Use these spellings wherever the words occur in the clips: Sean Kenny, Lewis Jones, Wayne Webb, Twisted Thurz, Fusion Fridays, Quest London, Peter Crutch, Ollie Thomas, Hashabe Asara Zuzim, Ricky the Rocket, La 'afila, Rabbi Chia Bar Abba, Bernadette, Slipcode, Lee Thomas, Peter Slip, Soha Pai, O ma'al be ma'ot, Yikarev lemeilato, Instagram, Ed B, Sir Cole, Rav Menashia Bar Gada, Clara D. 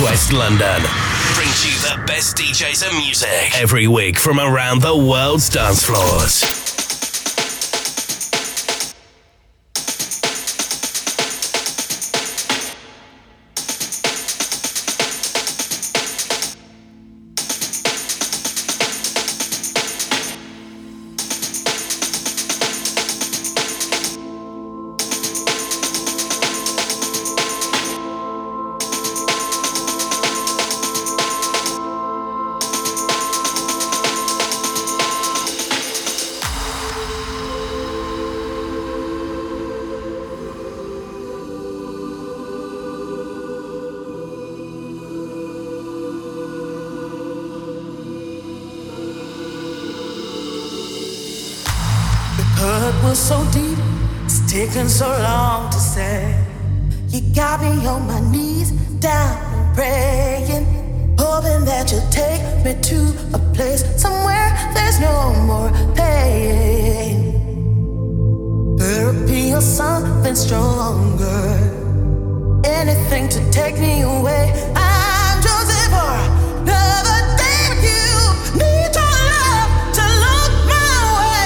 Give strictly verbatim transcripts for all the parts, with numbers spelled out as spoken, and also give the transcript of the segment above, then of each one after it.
Quest London brings you the best D Js and music every week from around the world's dance floors. So long to say, you got me on my knees, down and praying, hoping that you'll take me to a place somewhere there's no more pain. Therapy or something stronger, anything to take me away. I'm Joseph or another day with you. Need your love to look my way.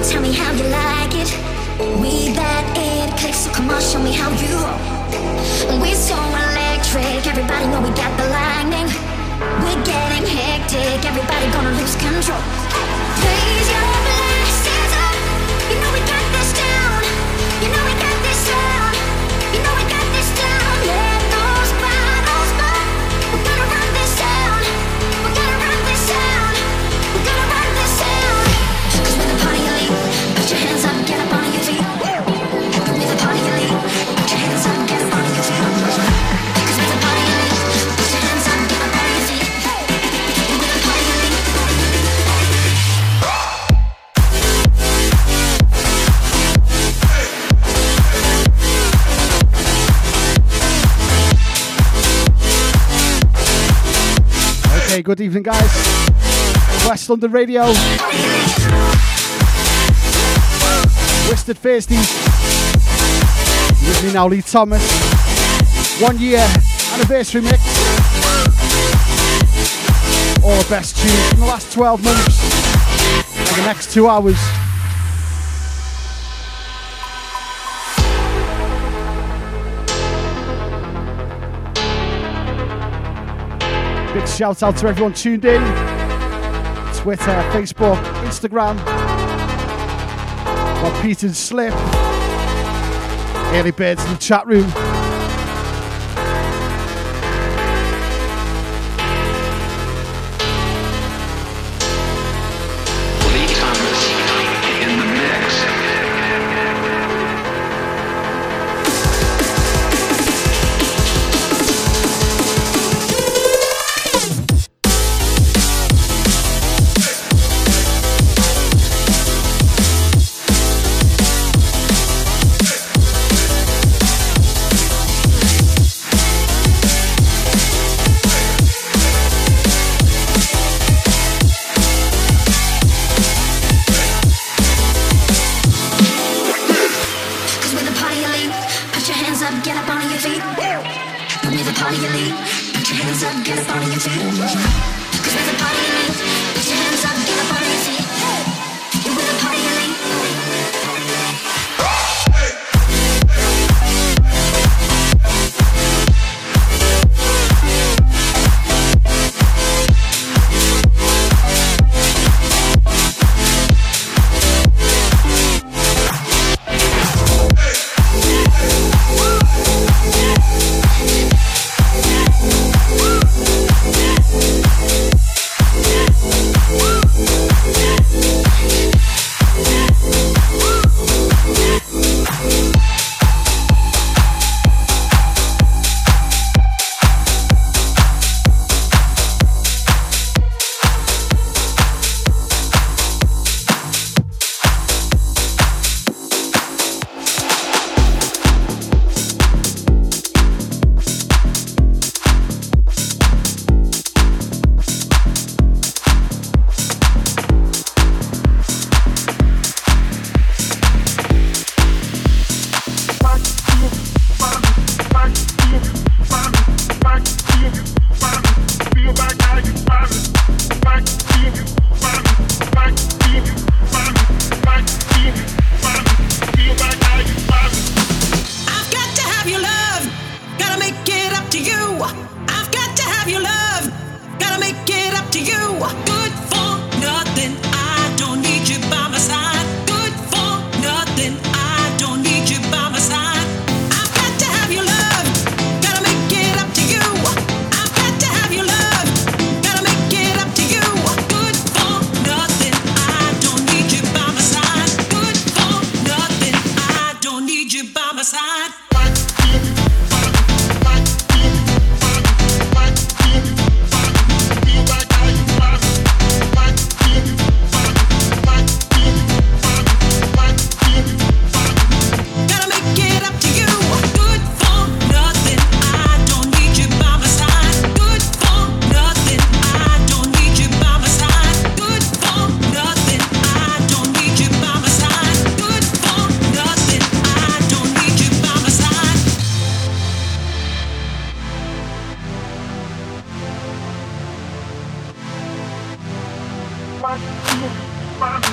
on, tell me how you like it. We that it clicks, so come on, show me how you. We're so electric, everybody know we got the lightning. We're getting hectic, everybody gonna lose control. Raise your glasses up, you know we got this down. You know we got this down, you know we got this down. Let those bottles pop, we're gonna run this down. We're gonna run this down, we're gonna run this down. Cause we're the party elite, put your hands up, get up on your feet. We're the party elite, put your hands up, get up on your feet. Cause we're the party elite, put your hands up, get up on your feet. We're the party elite. Okay, good evening, guys. Quest London Radio. Twisted Thurz. With me now, Lee Thomas. One year anniversary mix. All the best tunes from the last twelve months and the next two hours. Big shout out to everyone tuned in. Twitter, Facebook, Instagram. Got Peter Slip. Early birds in the chat room. Bye.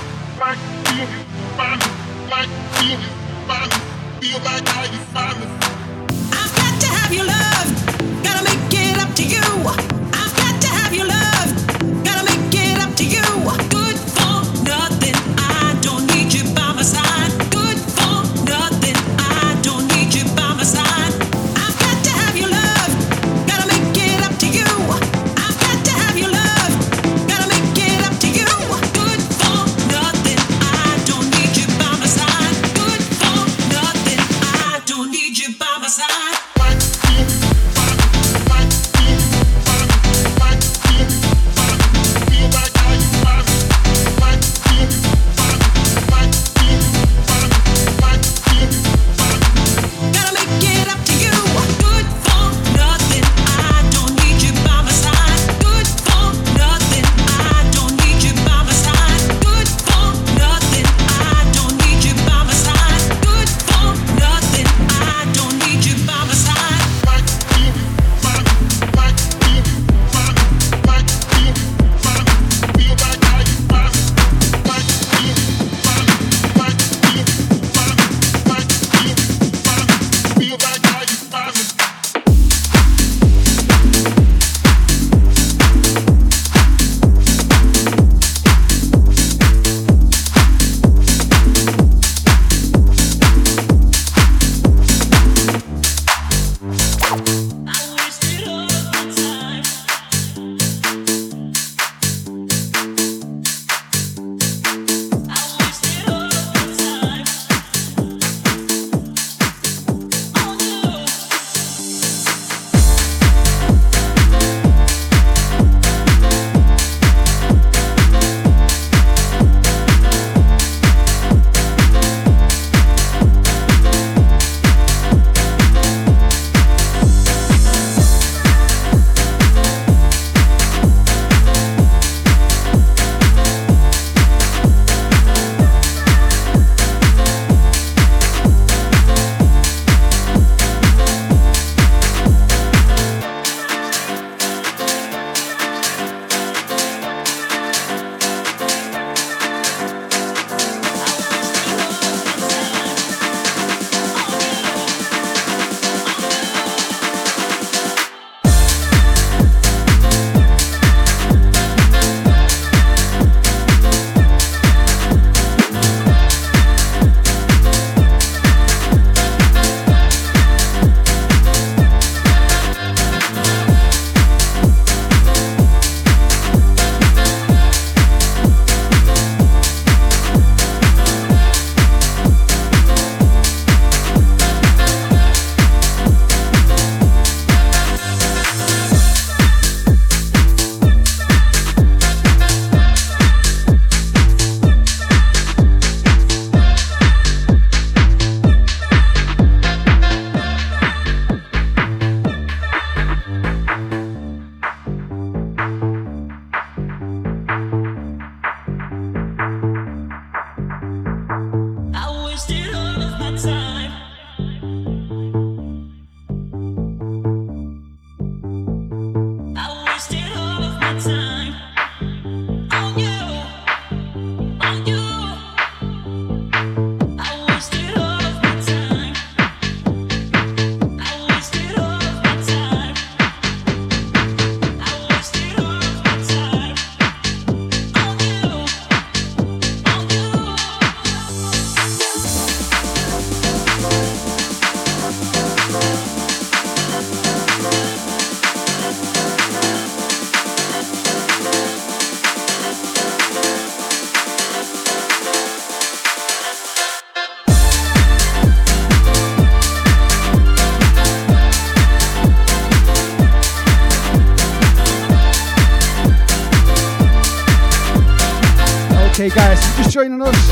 Joining us,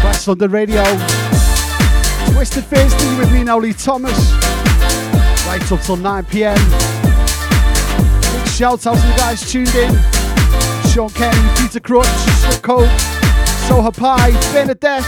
Quest London Radio, Twisted Thursday with me and Ollie Thomas, right up till nine p m. Big shout out to the guys tuned in, Sean Kenny, Peter Crutch, Sir Cole, Soha Pai, Bernadette.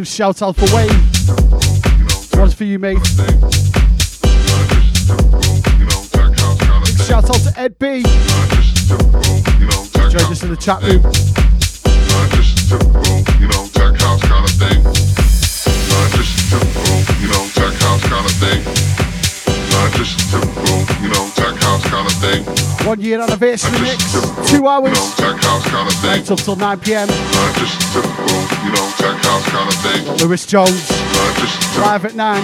massive shout out for Wayne. One's for you, mate. Big shout out to Ed B. Join us in the chat room. One year anniversary mix, two hours, right up till nine p m. Lewis Jones, live at nine.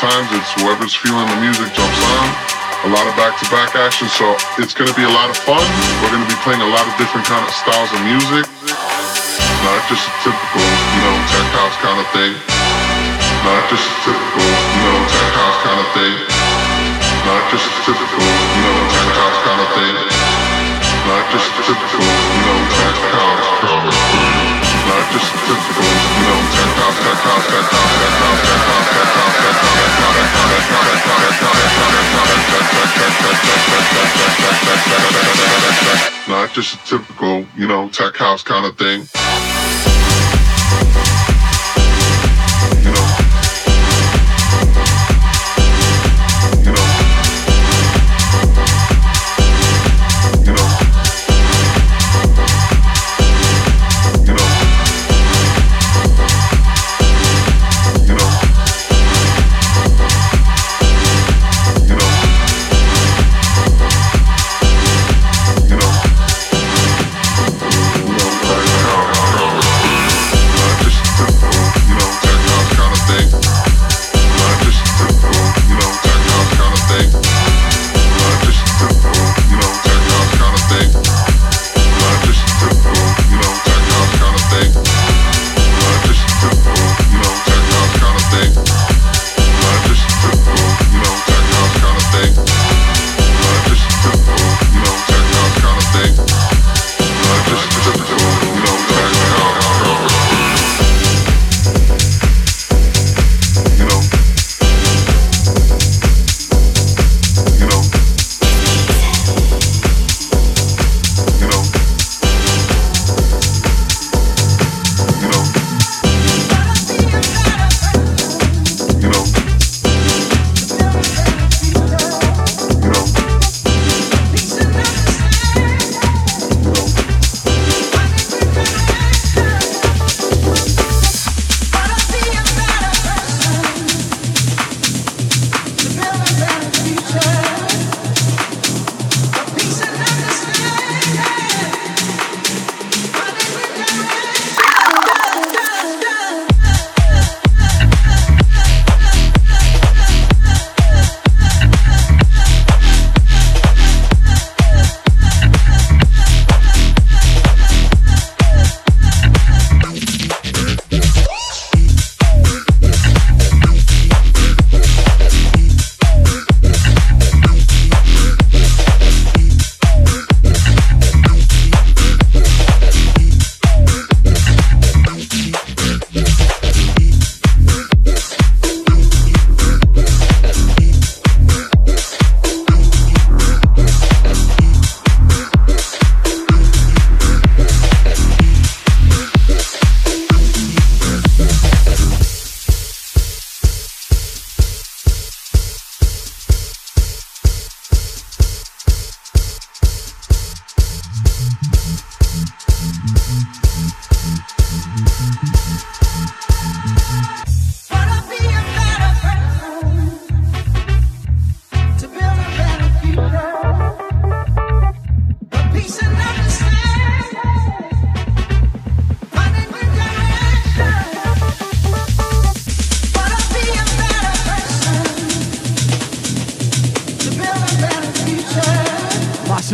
Times it's whoever's feeling the music jumps on, a lot of back-to-back action, so it's going to be a lot of fun. We're going to be playing a lot of different kind of styles of music, not just a typical, you know, tech house kind of thing, not just a typical, you know, tech house kind of thing, not just a typical, you know, tech house kind of thing, not just a typical, you know, tech house kind of thing, not just a typical, you know, tech house, tech house, tech house, tech house, tech house, tech house. Not just a typical, you know, tech house kind of thing. Go, go, go.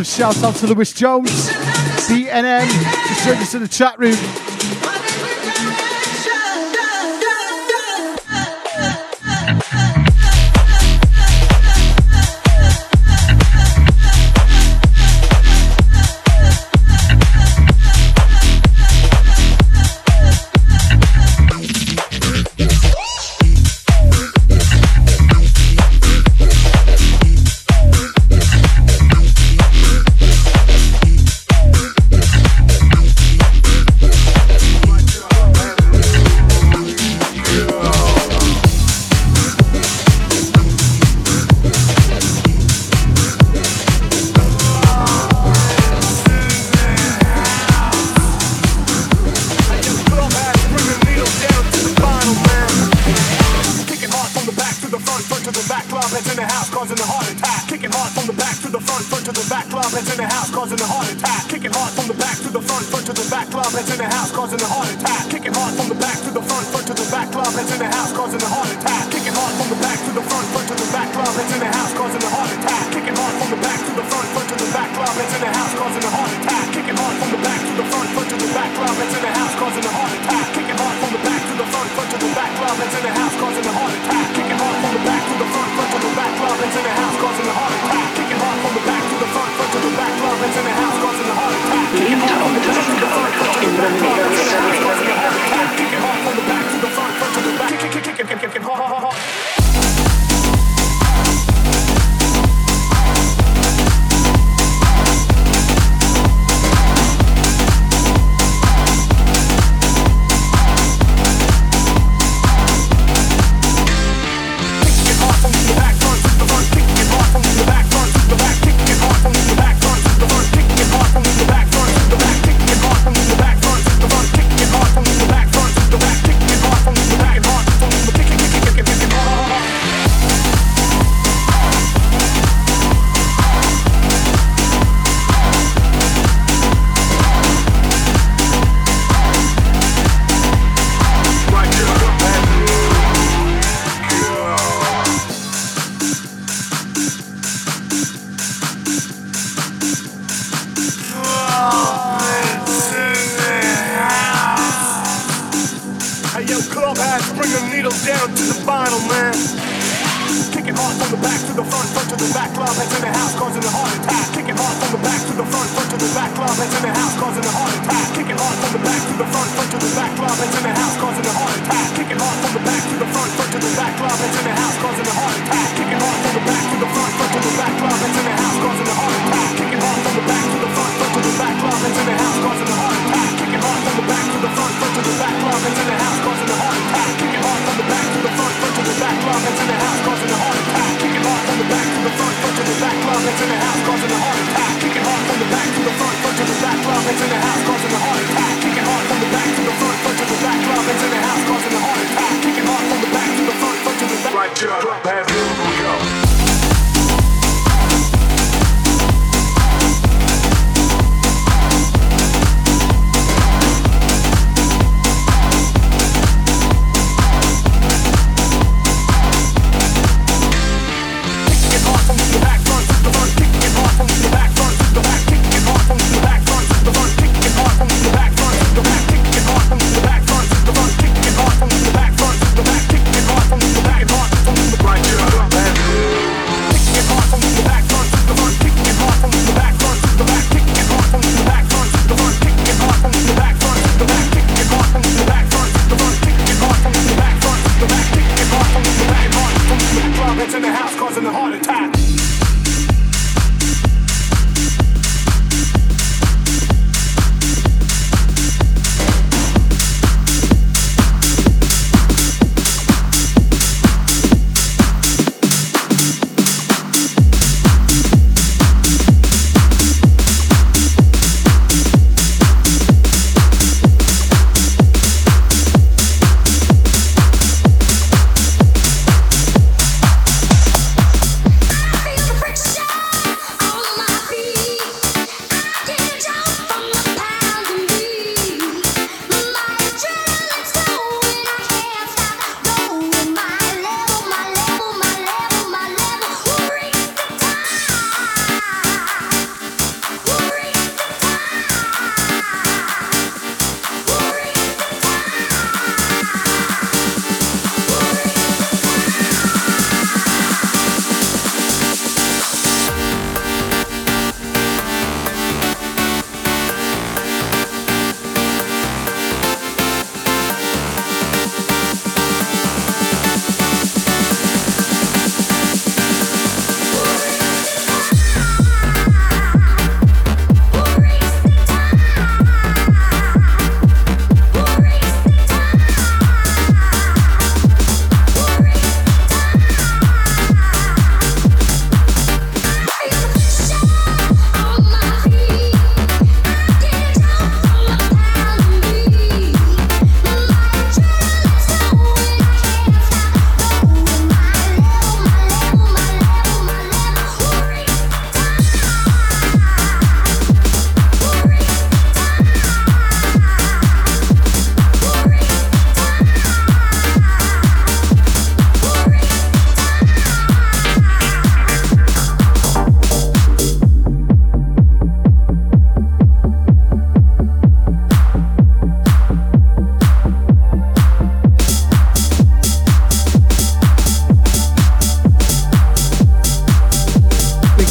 Shout out to Lewis Jones, B N N, just joined us in the chat room. Back club, it's in the house, causing a heart attack. Kick it hard from the back to the front, front to the back club, it's in the house.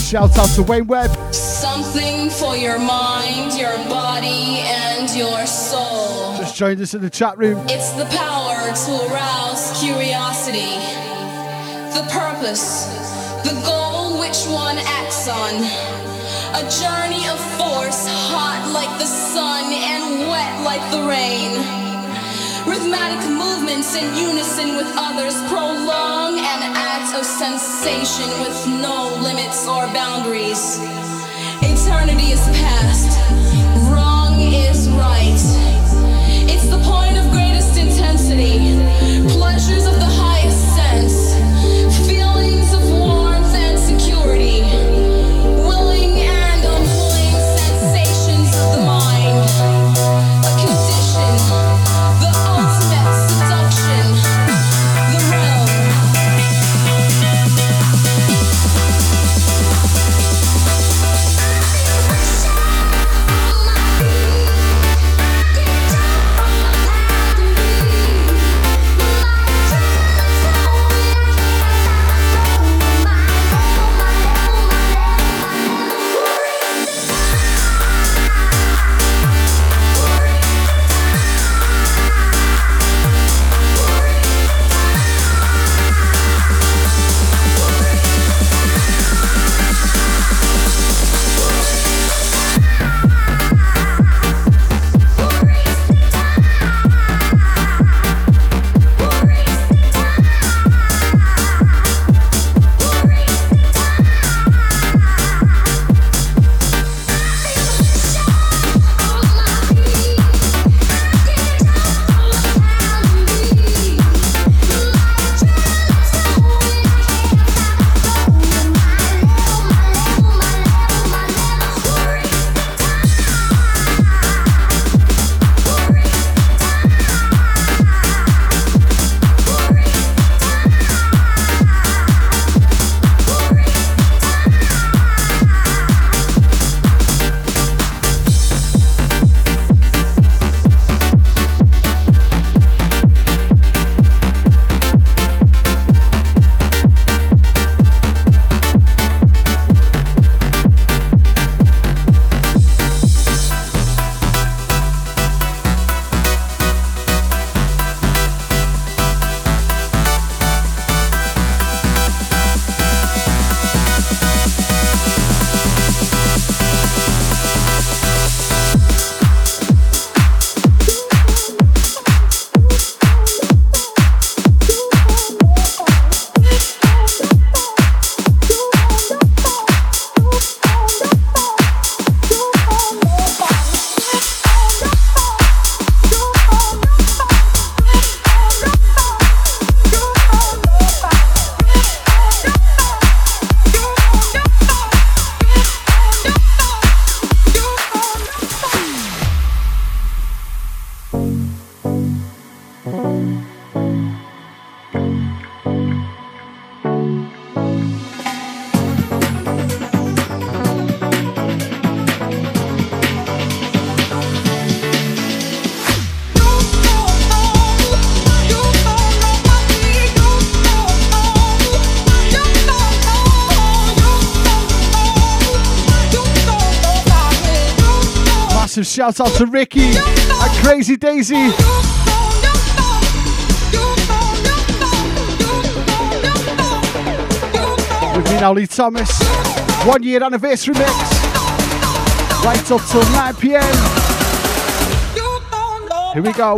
Shout out to Wayne Webb. Something for your mind, your body, and your soul. Just joined us in the chat room. It's the power to arouse curiosity, the purpose, the goal which one acts on, a journey of force, hot like the sun and wet like the rain. Rhythmic movements in unison with others prolong an act of sensation with no limits or boundaries. Eternity is past, wrong is right. It's the point of greatest intensity, pleasures of the highest sense, feelings of warmth and security, willing and unwilling sensations of the mind, a condition. Shout out to Ricky and Crazy Daisy. With me now, Lee Thomas. One year anniversary mix. Right up till nine p m. Here we go.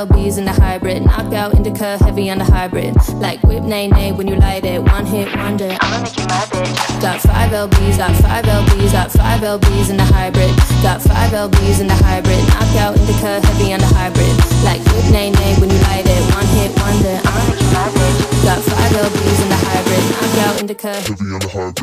L Bs in the hybrid, knockout indica, heavy on the hybrid. Like whip nay nay when you light it, one hit wonder. I'ma make you my bitch. Got five L Bs, got five L Bs, got five L Bs in the hybrid. Got five L Bs in the hybrid, knockout indica, heavy on the hybrid. Like whip nay nay when you light it, one hit wonder. I'ma make you my bitch. Got five L Bs in the hybrid, knockout indica, heavy on the hybrid.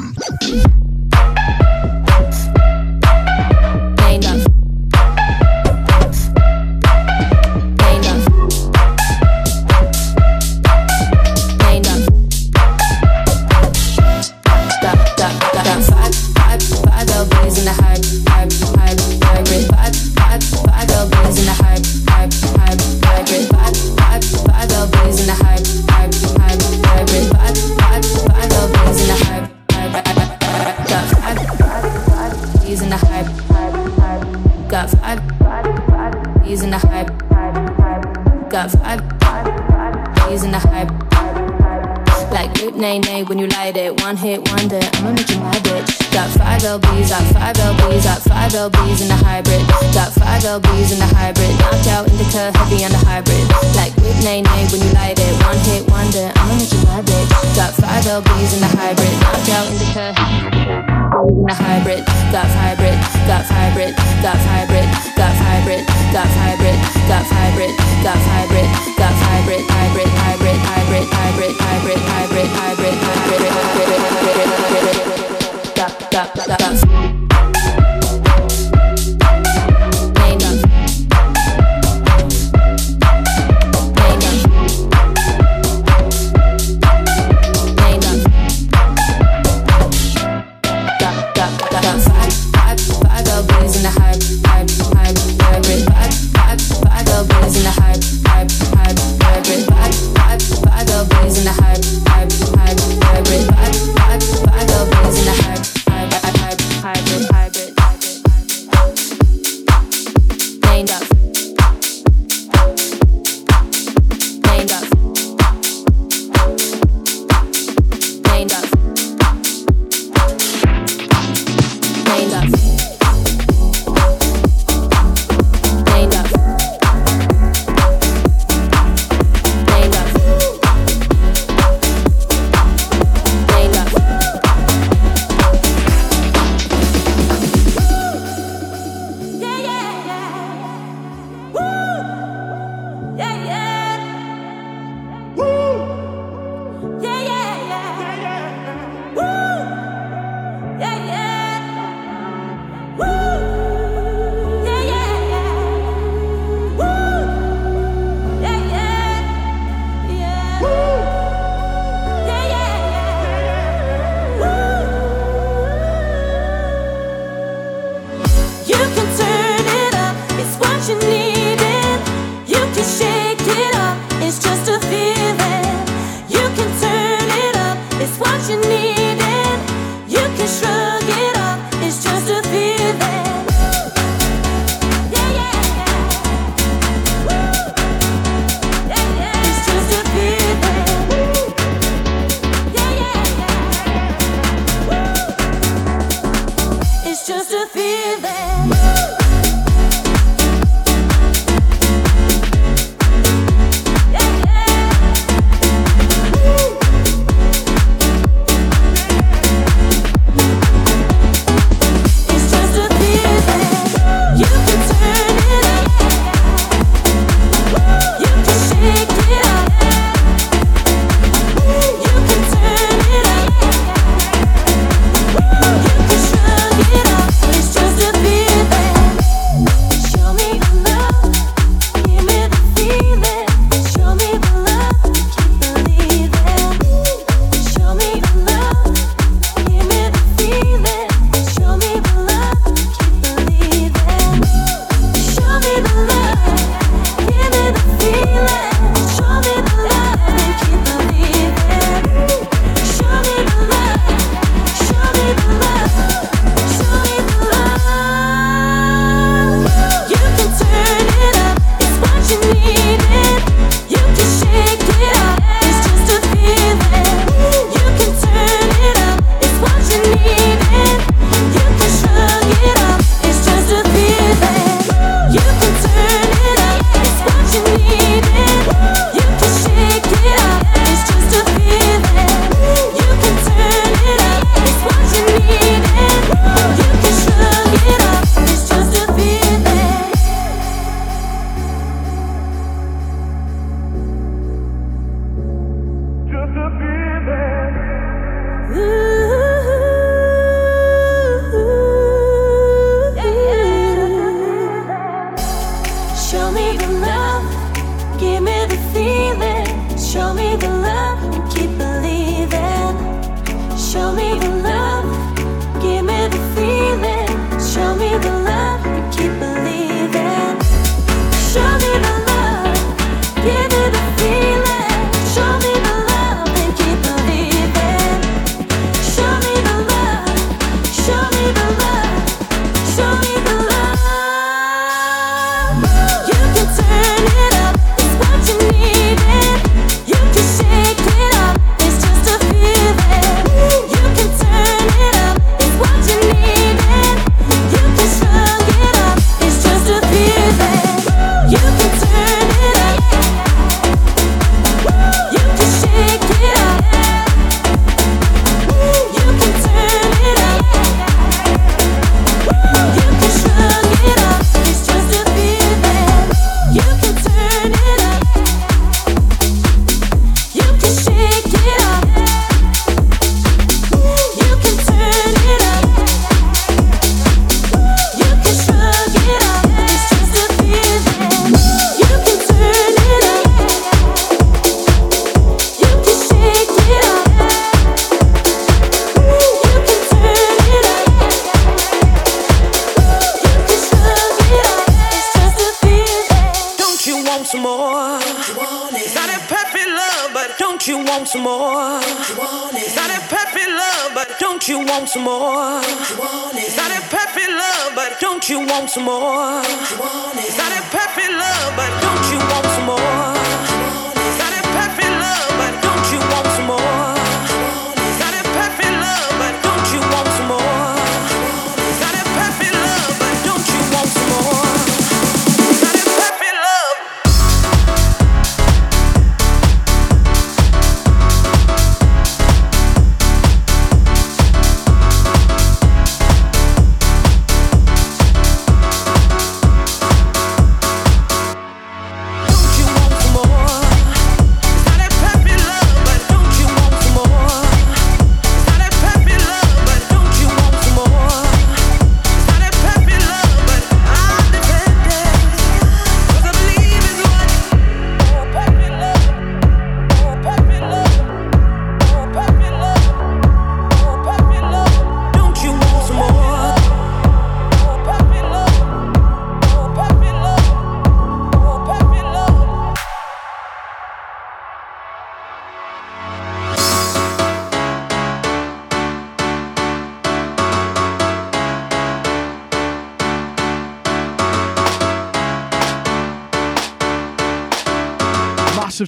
When you light it, one hit wonder. I'ma make you my bitch. Got five L Bs, got five L Bs, got five L Bs in the hybrid. Got five L Bs in the hybrid. Knocked out indica, heavy on the hybrid. Like whip nay nay when you light it, one hit wonder. I'ma make you my bitch. Got five L Bs in the hybrid. Knocked out indica, in the hybrid. Got hybrid, got hybrid, got hybrid, got hybrid, got hybrid, got hybrid, got hybrid, got hybrid, hybrid, hybrid, hybrid, hybrid, hybrid, hybrid, hybrid. Stop, stop, stop, stop. Five, five, five L Bs in the hype, hype, hype, five L Bs in the hype, hype. just a feeling.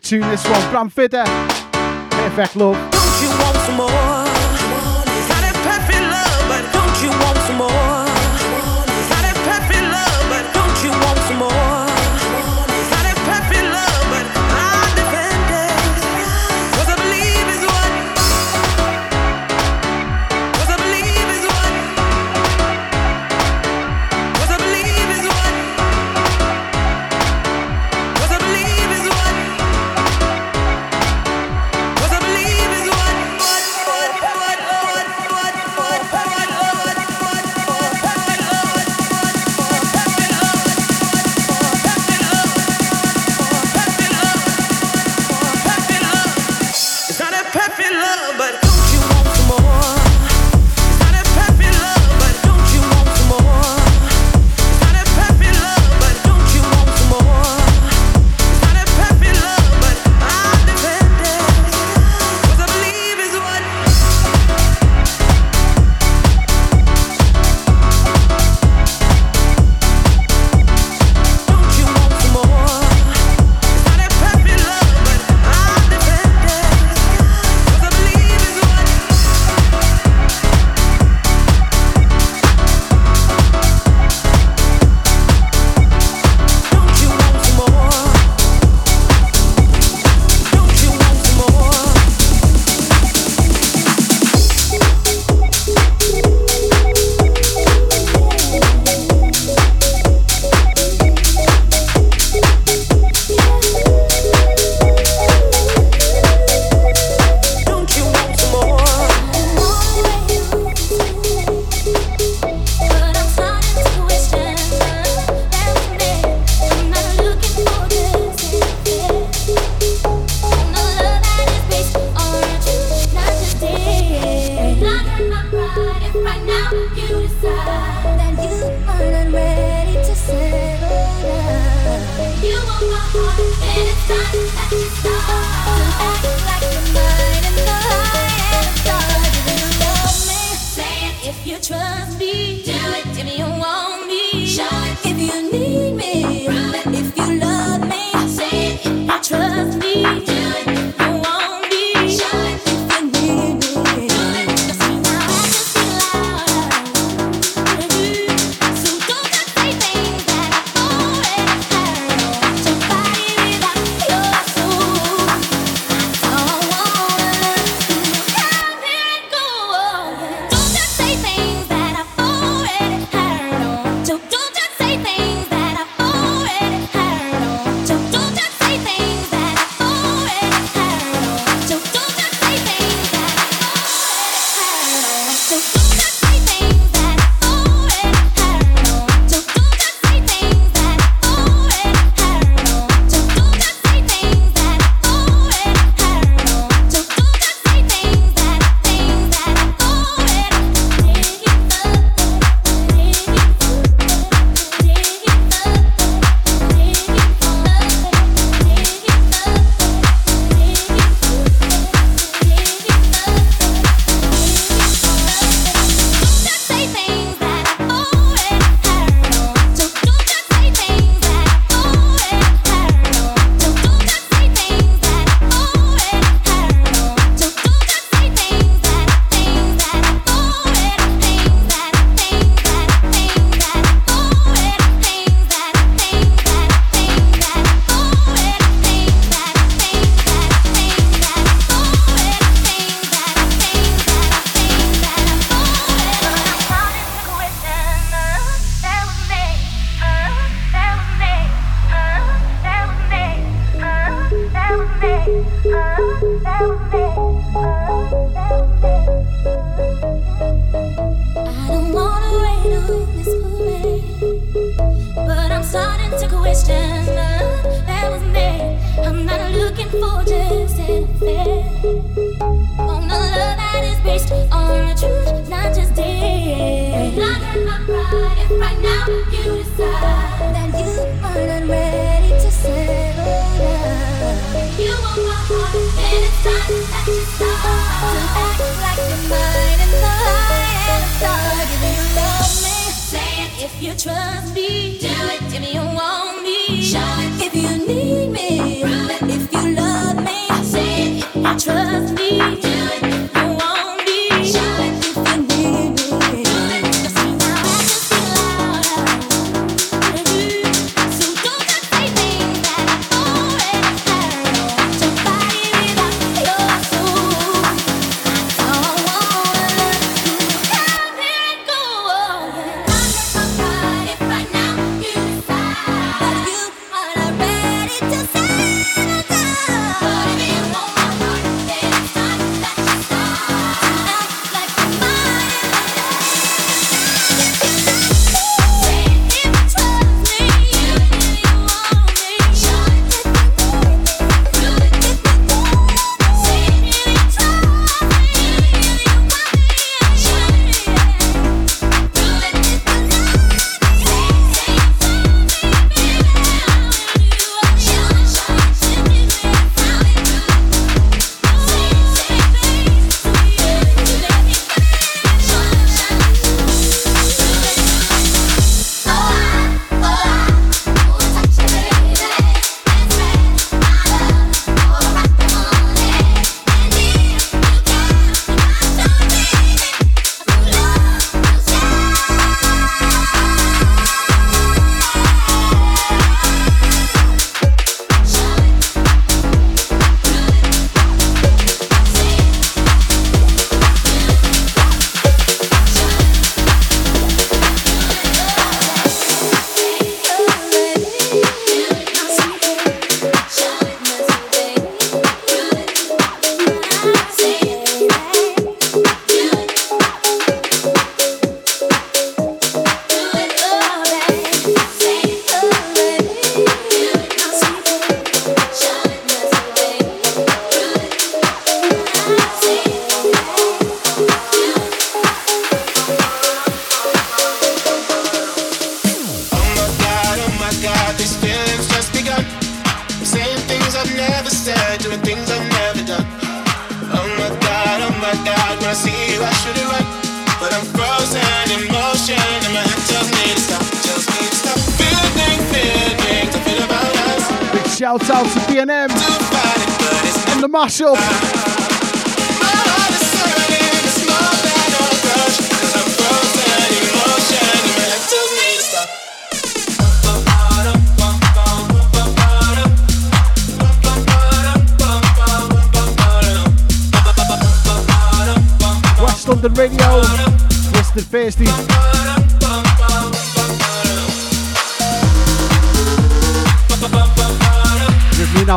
Tune this one, Bram Fidder, Perfect Love. Don't you want some more? Got a perfect love, but don't you want some more?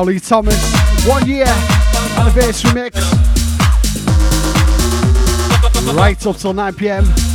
Lee Thomas, one year anniversary mix, right up till nine p m. Just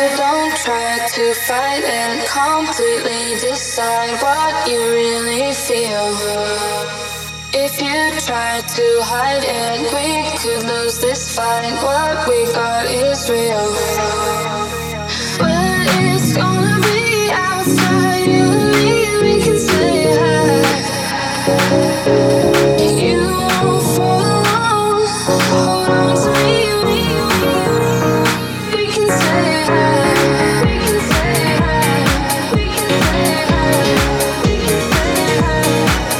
So don't try to fight and completely decide what you really feel. If you try to hide it, we could lose this fight. What we got is real. But it's gonna be outside. You and me, we can say hi. You won't fall alone. Hold on to me, me, me. We can say hi. We can say hi. We can say hi. We can say hi. We can say hi.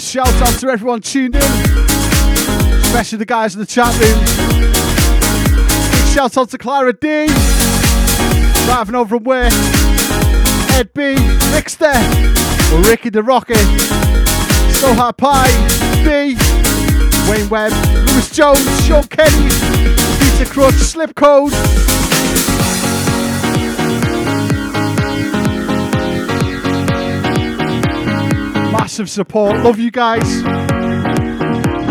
Shout out to everyone tuned in, especially the guys in the chat room. Big shout out to Clara D, driving over and way, Ed B, Mixter, Ricky the Rocket, Soha Pai, B, Wayne Webb, Lewis Jones, Sean Kenny, Peter Crutch, Slipcode. Massive support, love you guys.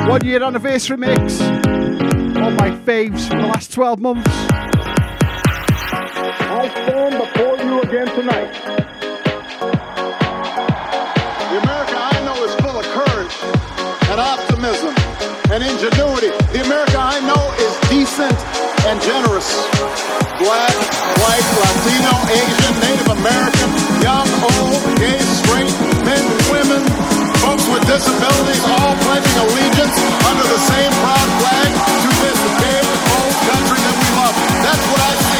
One year anniversary mix, all my faves for the last twelve months. I stand before you again tonight. The America I know is full of courage and optimism and ingenuity. The America I know is decent and generous. Black, white, Latino, Asian, Native American, young, old, gay, straight, men, women, folks with disabilities, all pledging allegiance under the same proud flag to this big, old country that we love. That's what I see.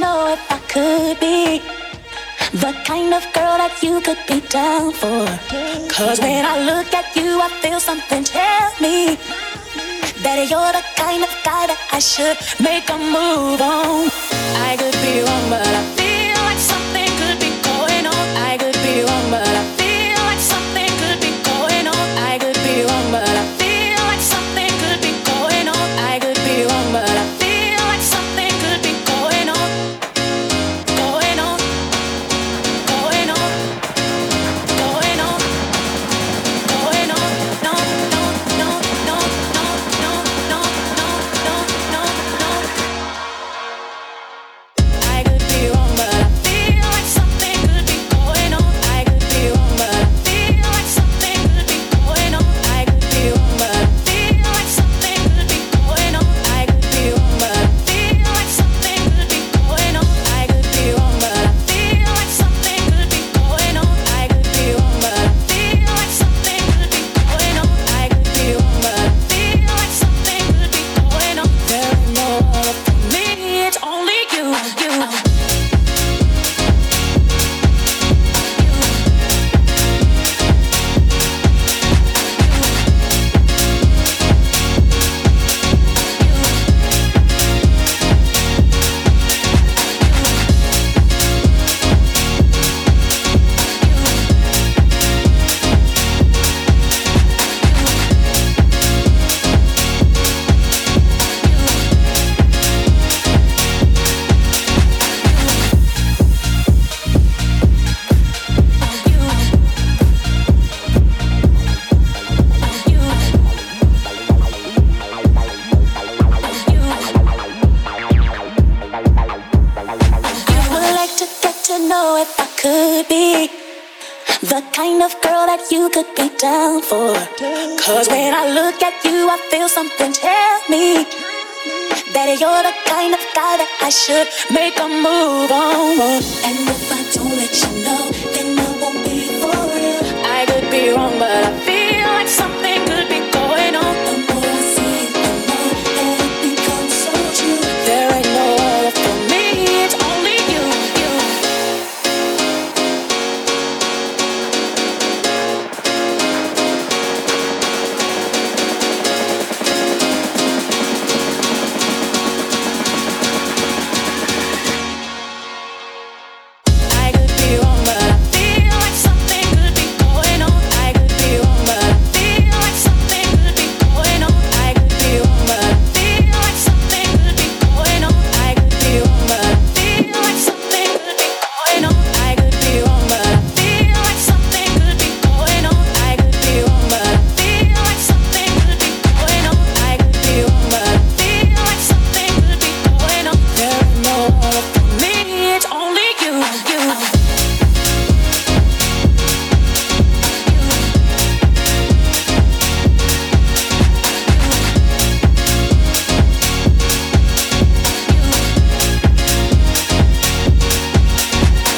know if I could be the kind of girl that you could be down for. Cause when I look at you, I feel something tell me that you're the kind of guy that I should make a move on. I could be wrong, but I feel like something could be going on. I could be wrong, but I feel like something could be going on. I could be wrong, but I feel like something could be going on. I could be wrong, but I feel like something could be going on. Going on. Going on. Going on. Going on. No, no, no, no, no, no, no, no, no, no, no. I could be wrong, but I feel like something could be going on. I could be wrong, but I feel like something could be going on. I could be wrong, but I feel like something could be going on. I could be wrong, but I feel like something could be going on. I could be wrong, but I feel like something could be going on. I could be wrong, but I feel like something could be going on. I could be wrong, but I feel like something could be going on. There's more for me, it's only you, you. I would like to get to know if I could be the kind of girl that you could be down for. Cause when I look at you, I feel something tell me that you're the kind of guy that I should make a move on. And if I don't let you know, then I won't be for real. I could be wrong, but I feel like something could be going on. The more I see it, the more that it becomes so true. There ain't no other for me, it's only you, you. I could be wrong, but I feel like something could be going on. I could be wrong, but I feel like something could be going on. I could be wrong, but I feel like something could be going on. I could be wrong, but I feel like something could be going on. I could be wrong, but I feel like something could be going on. I could be wrong, but I feel like something could be going on. I could be wrong, but I feel like something could be going on. There's no other for me, it's only you, you. I could be wrong, but I feel like something could be going on.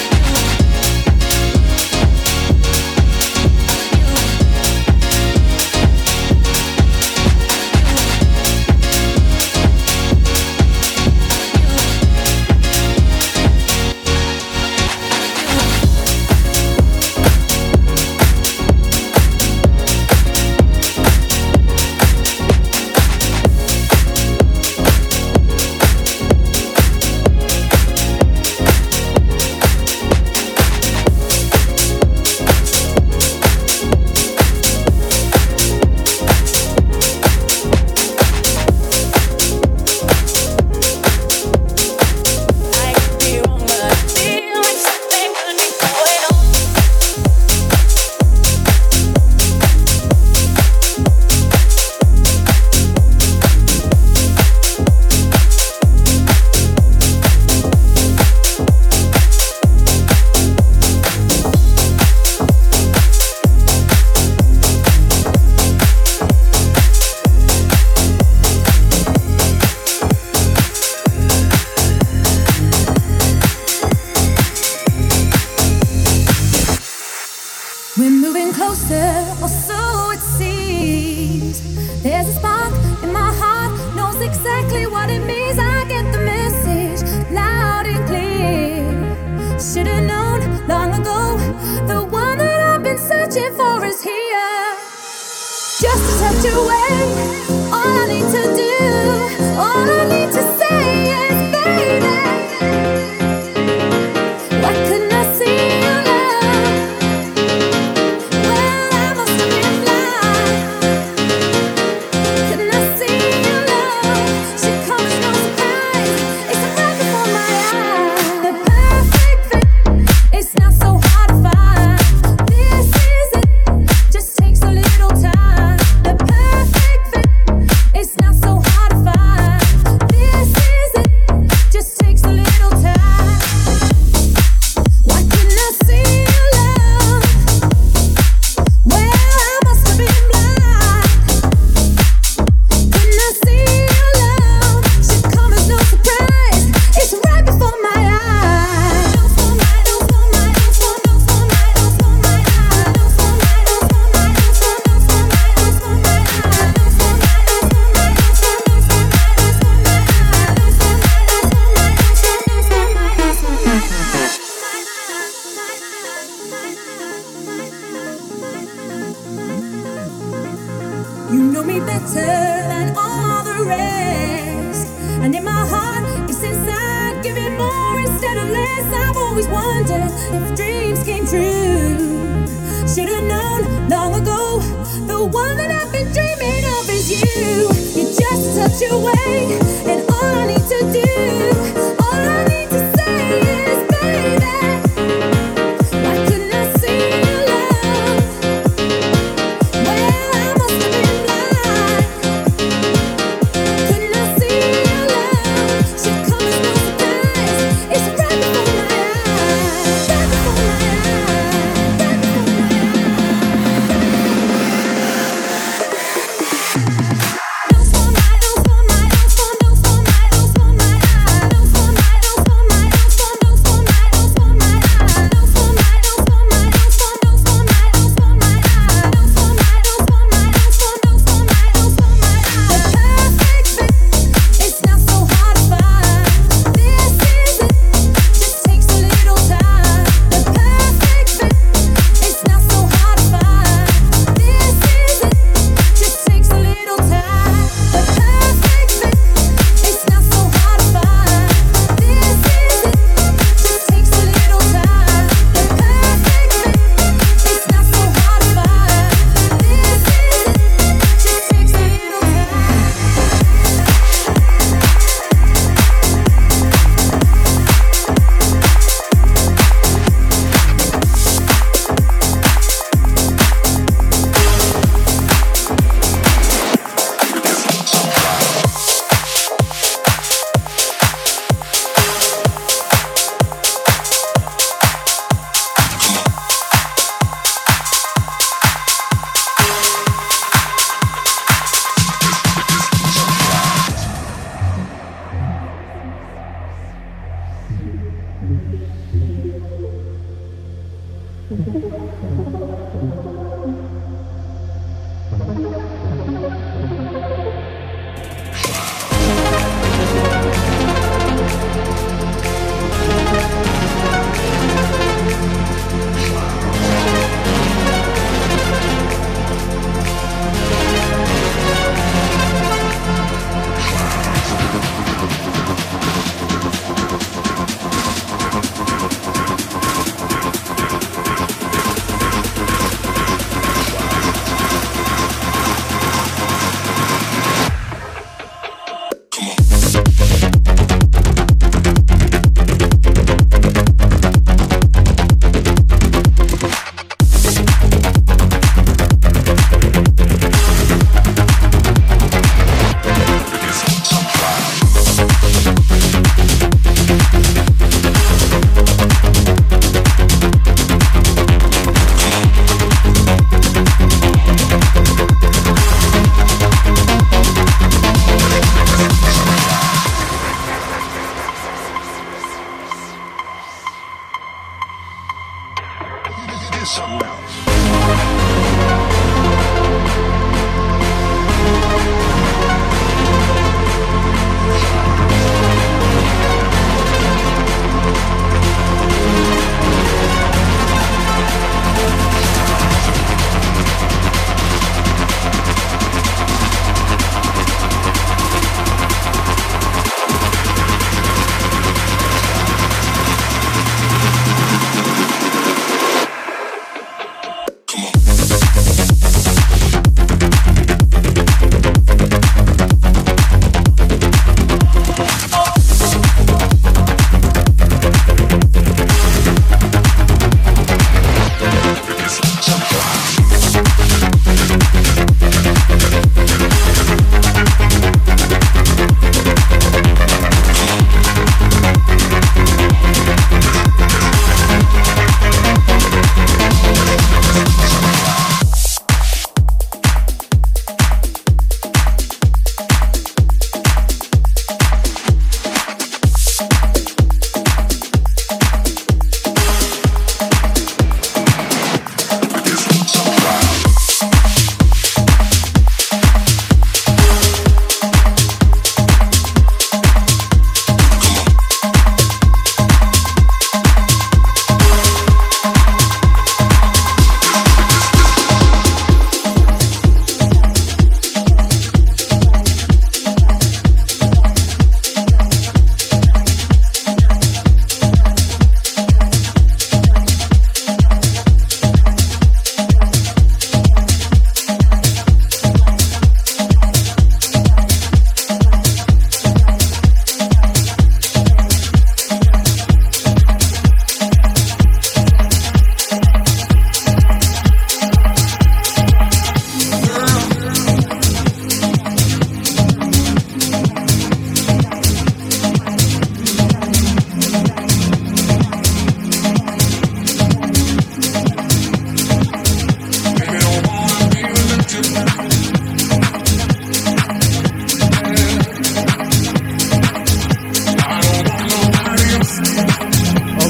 We're moving closer, or so it seems. There's a spark in my heart, knows exactly what it means. I get the message loud and clear.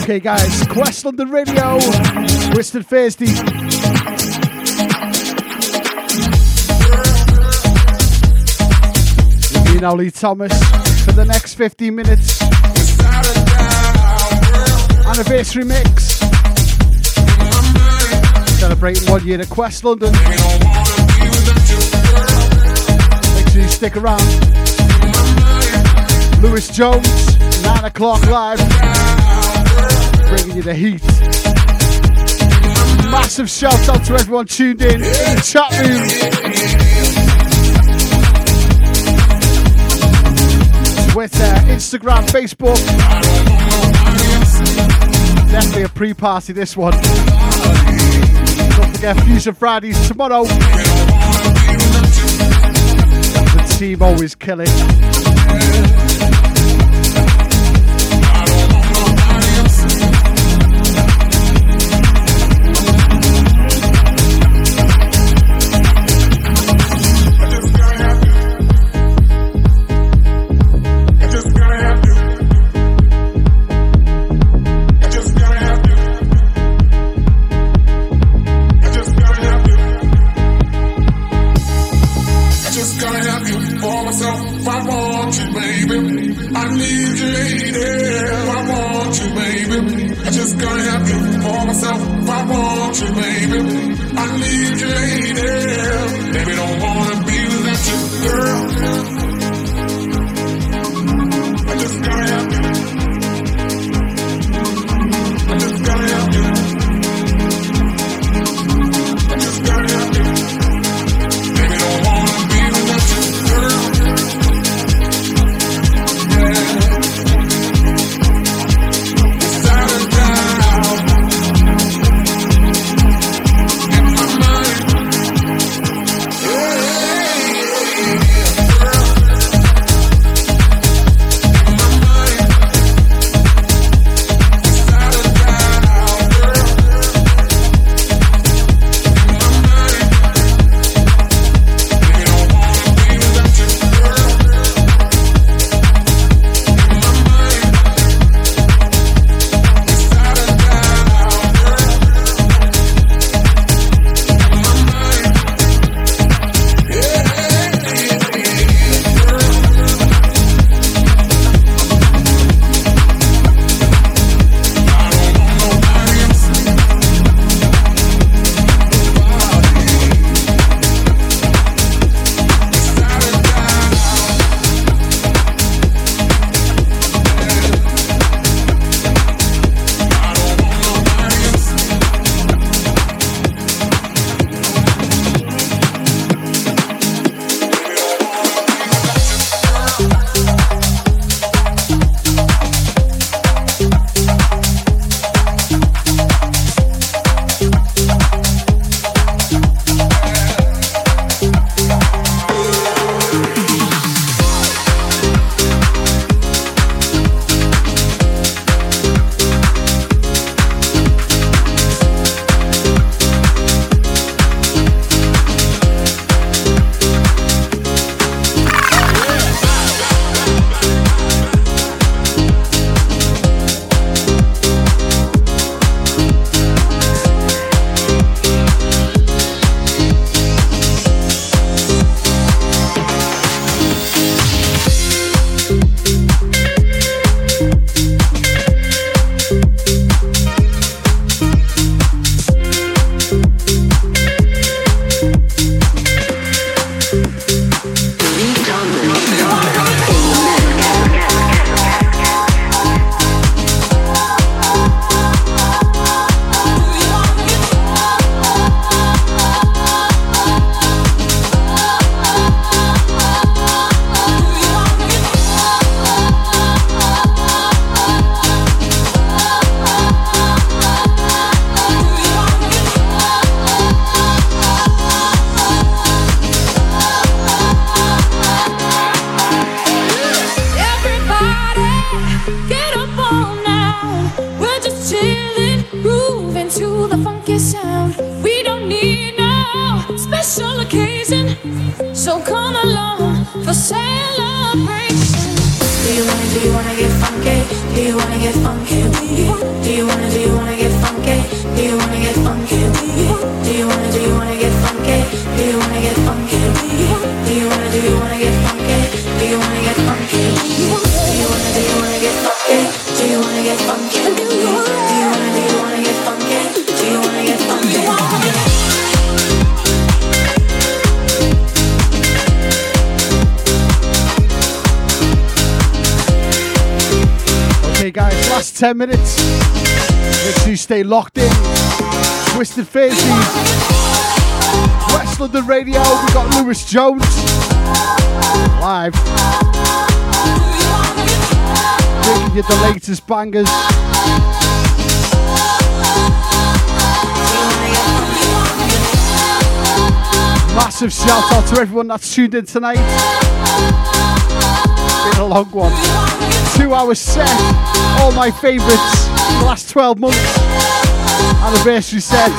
Okay, guys, Quest London Radio, Twisted Thursday. Now Lee Thomas for the next fifteen minutes. Anniversary mix. Celebrating one year at Quest London. Make sure you stick around. Lewis Jones, nine o'clock live. Bringing you the heat. Massive shout out to everyone tuned in in the chat room. Twitter, Instagram, Facebook. Definitely a pre-party this one. Don't forget Fusion Fridays tomorrow. The team always killing. So come along for celebration. you wanna, do you wanna get funky? Do you wanna get funky? Do you wanna, do you wanna get funky? Do you wanna get funky? Do you wanna, do you wanna get funky? Do you wanna get funky? Do you wanna, do you wanna get funky? Do you wanna get funky? Do you wanna, do you wanna get funky? Do you wanna get funky? Do you wanna, do you wanna get funky? Do you wanna get funky? Guys, last ten minutes. Make sure you stay locked in. Twisted Thurz, Quest London Radio. We've got Lewis Jones live, bringing you the latest bangers. Massive shout out to everyone that's tuned in tonight. It's been a long one. Two-hour set, all my favourites, the last twelve months, anniversary set.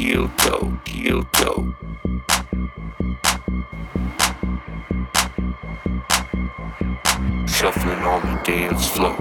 Dildo, dildo. Shuffling on the dance floor.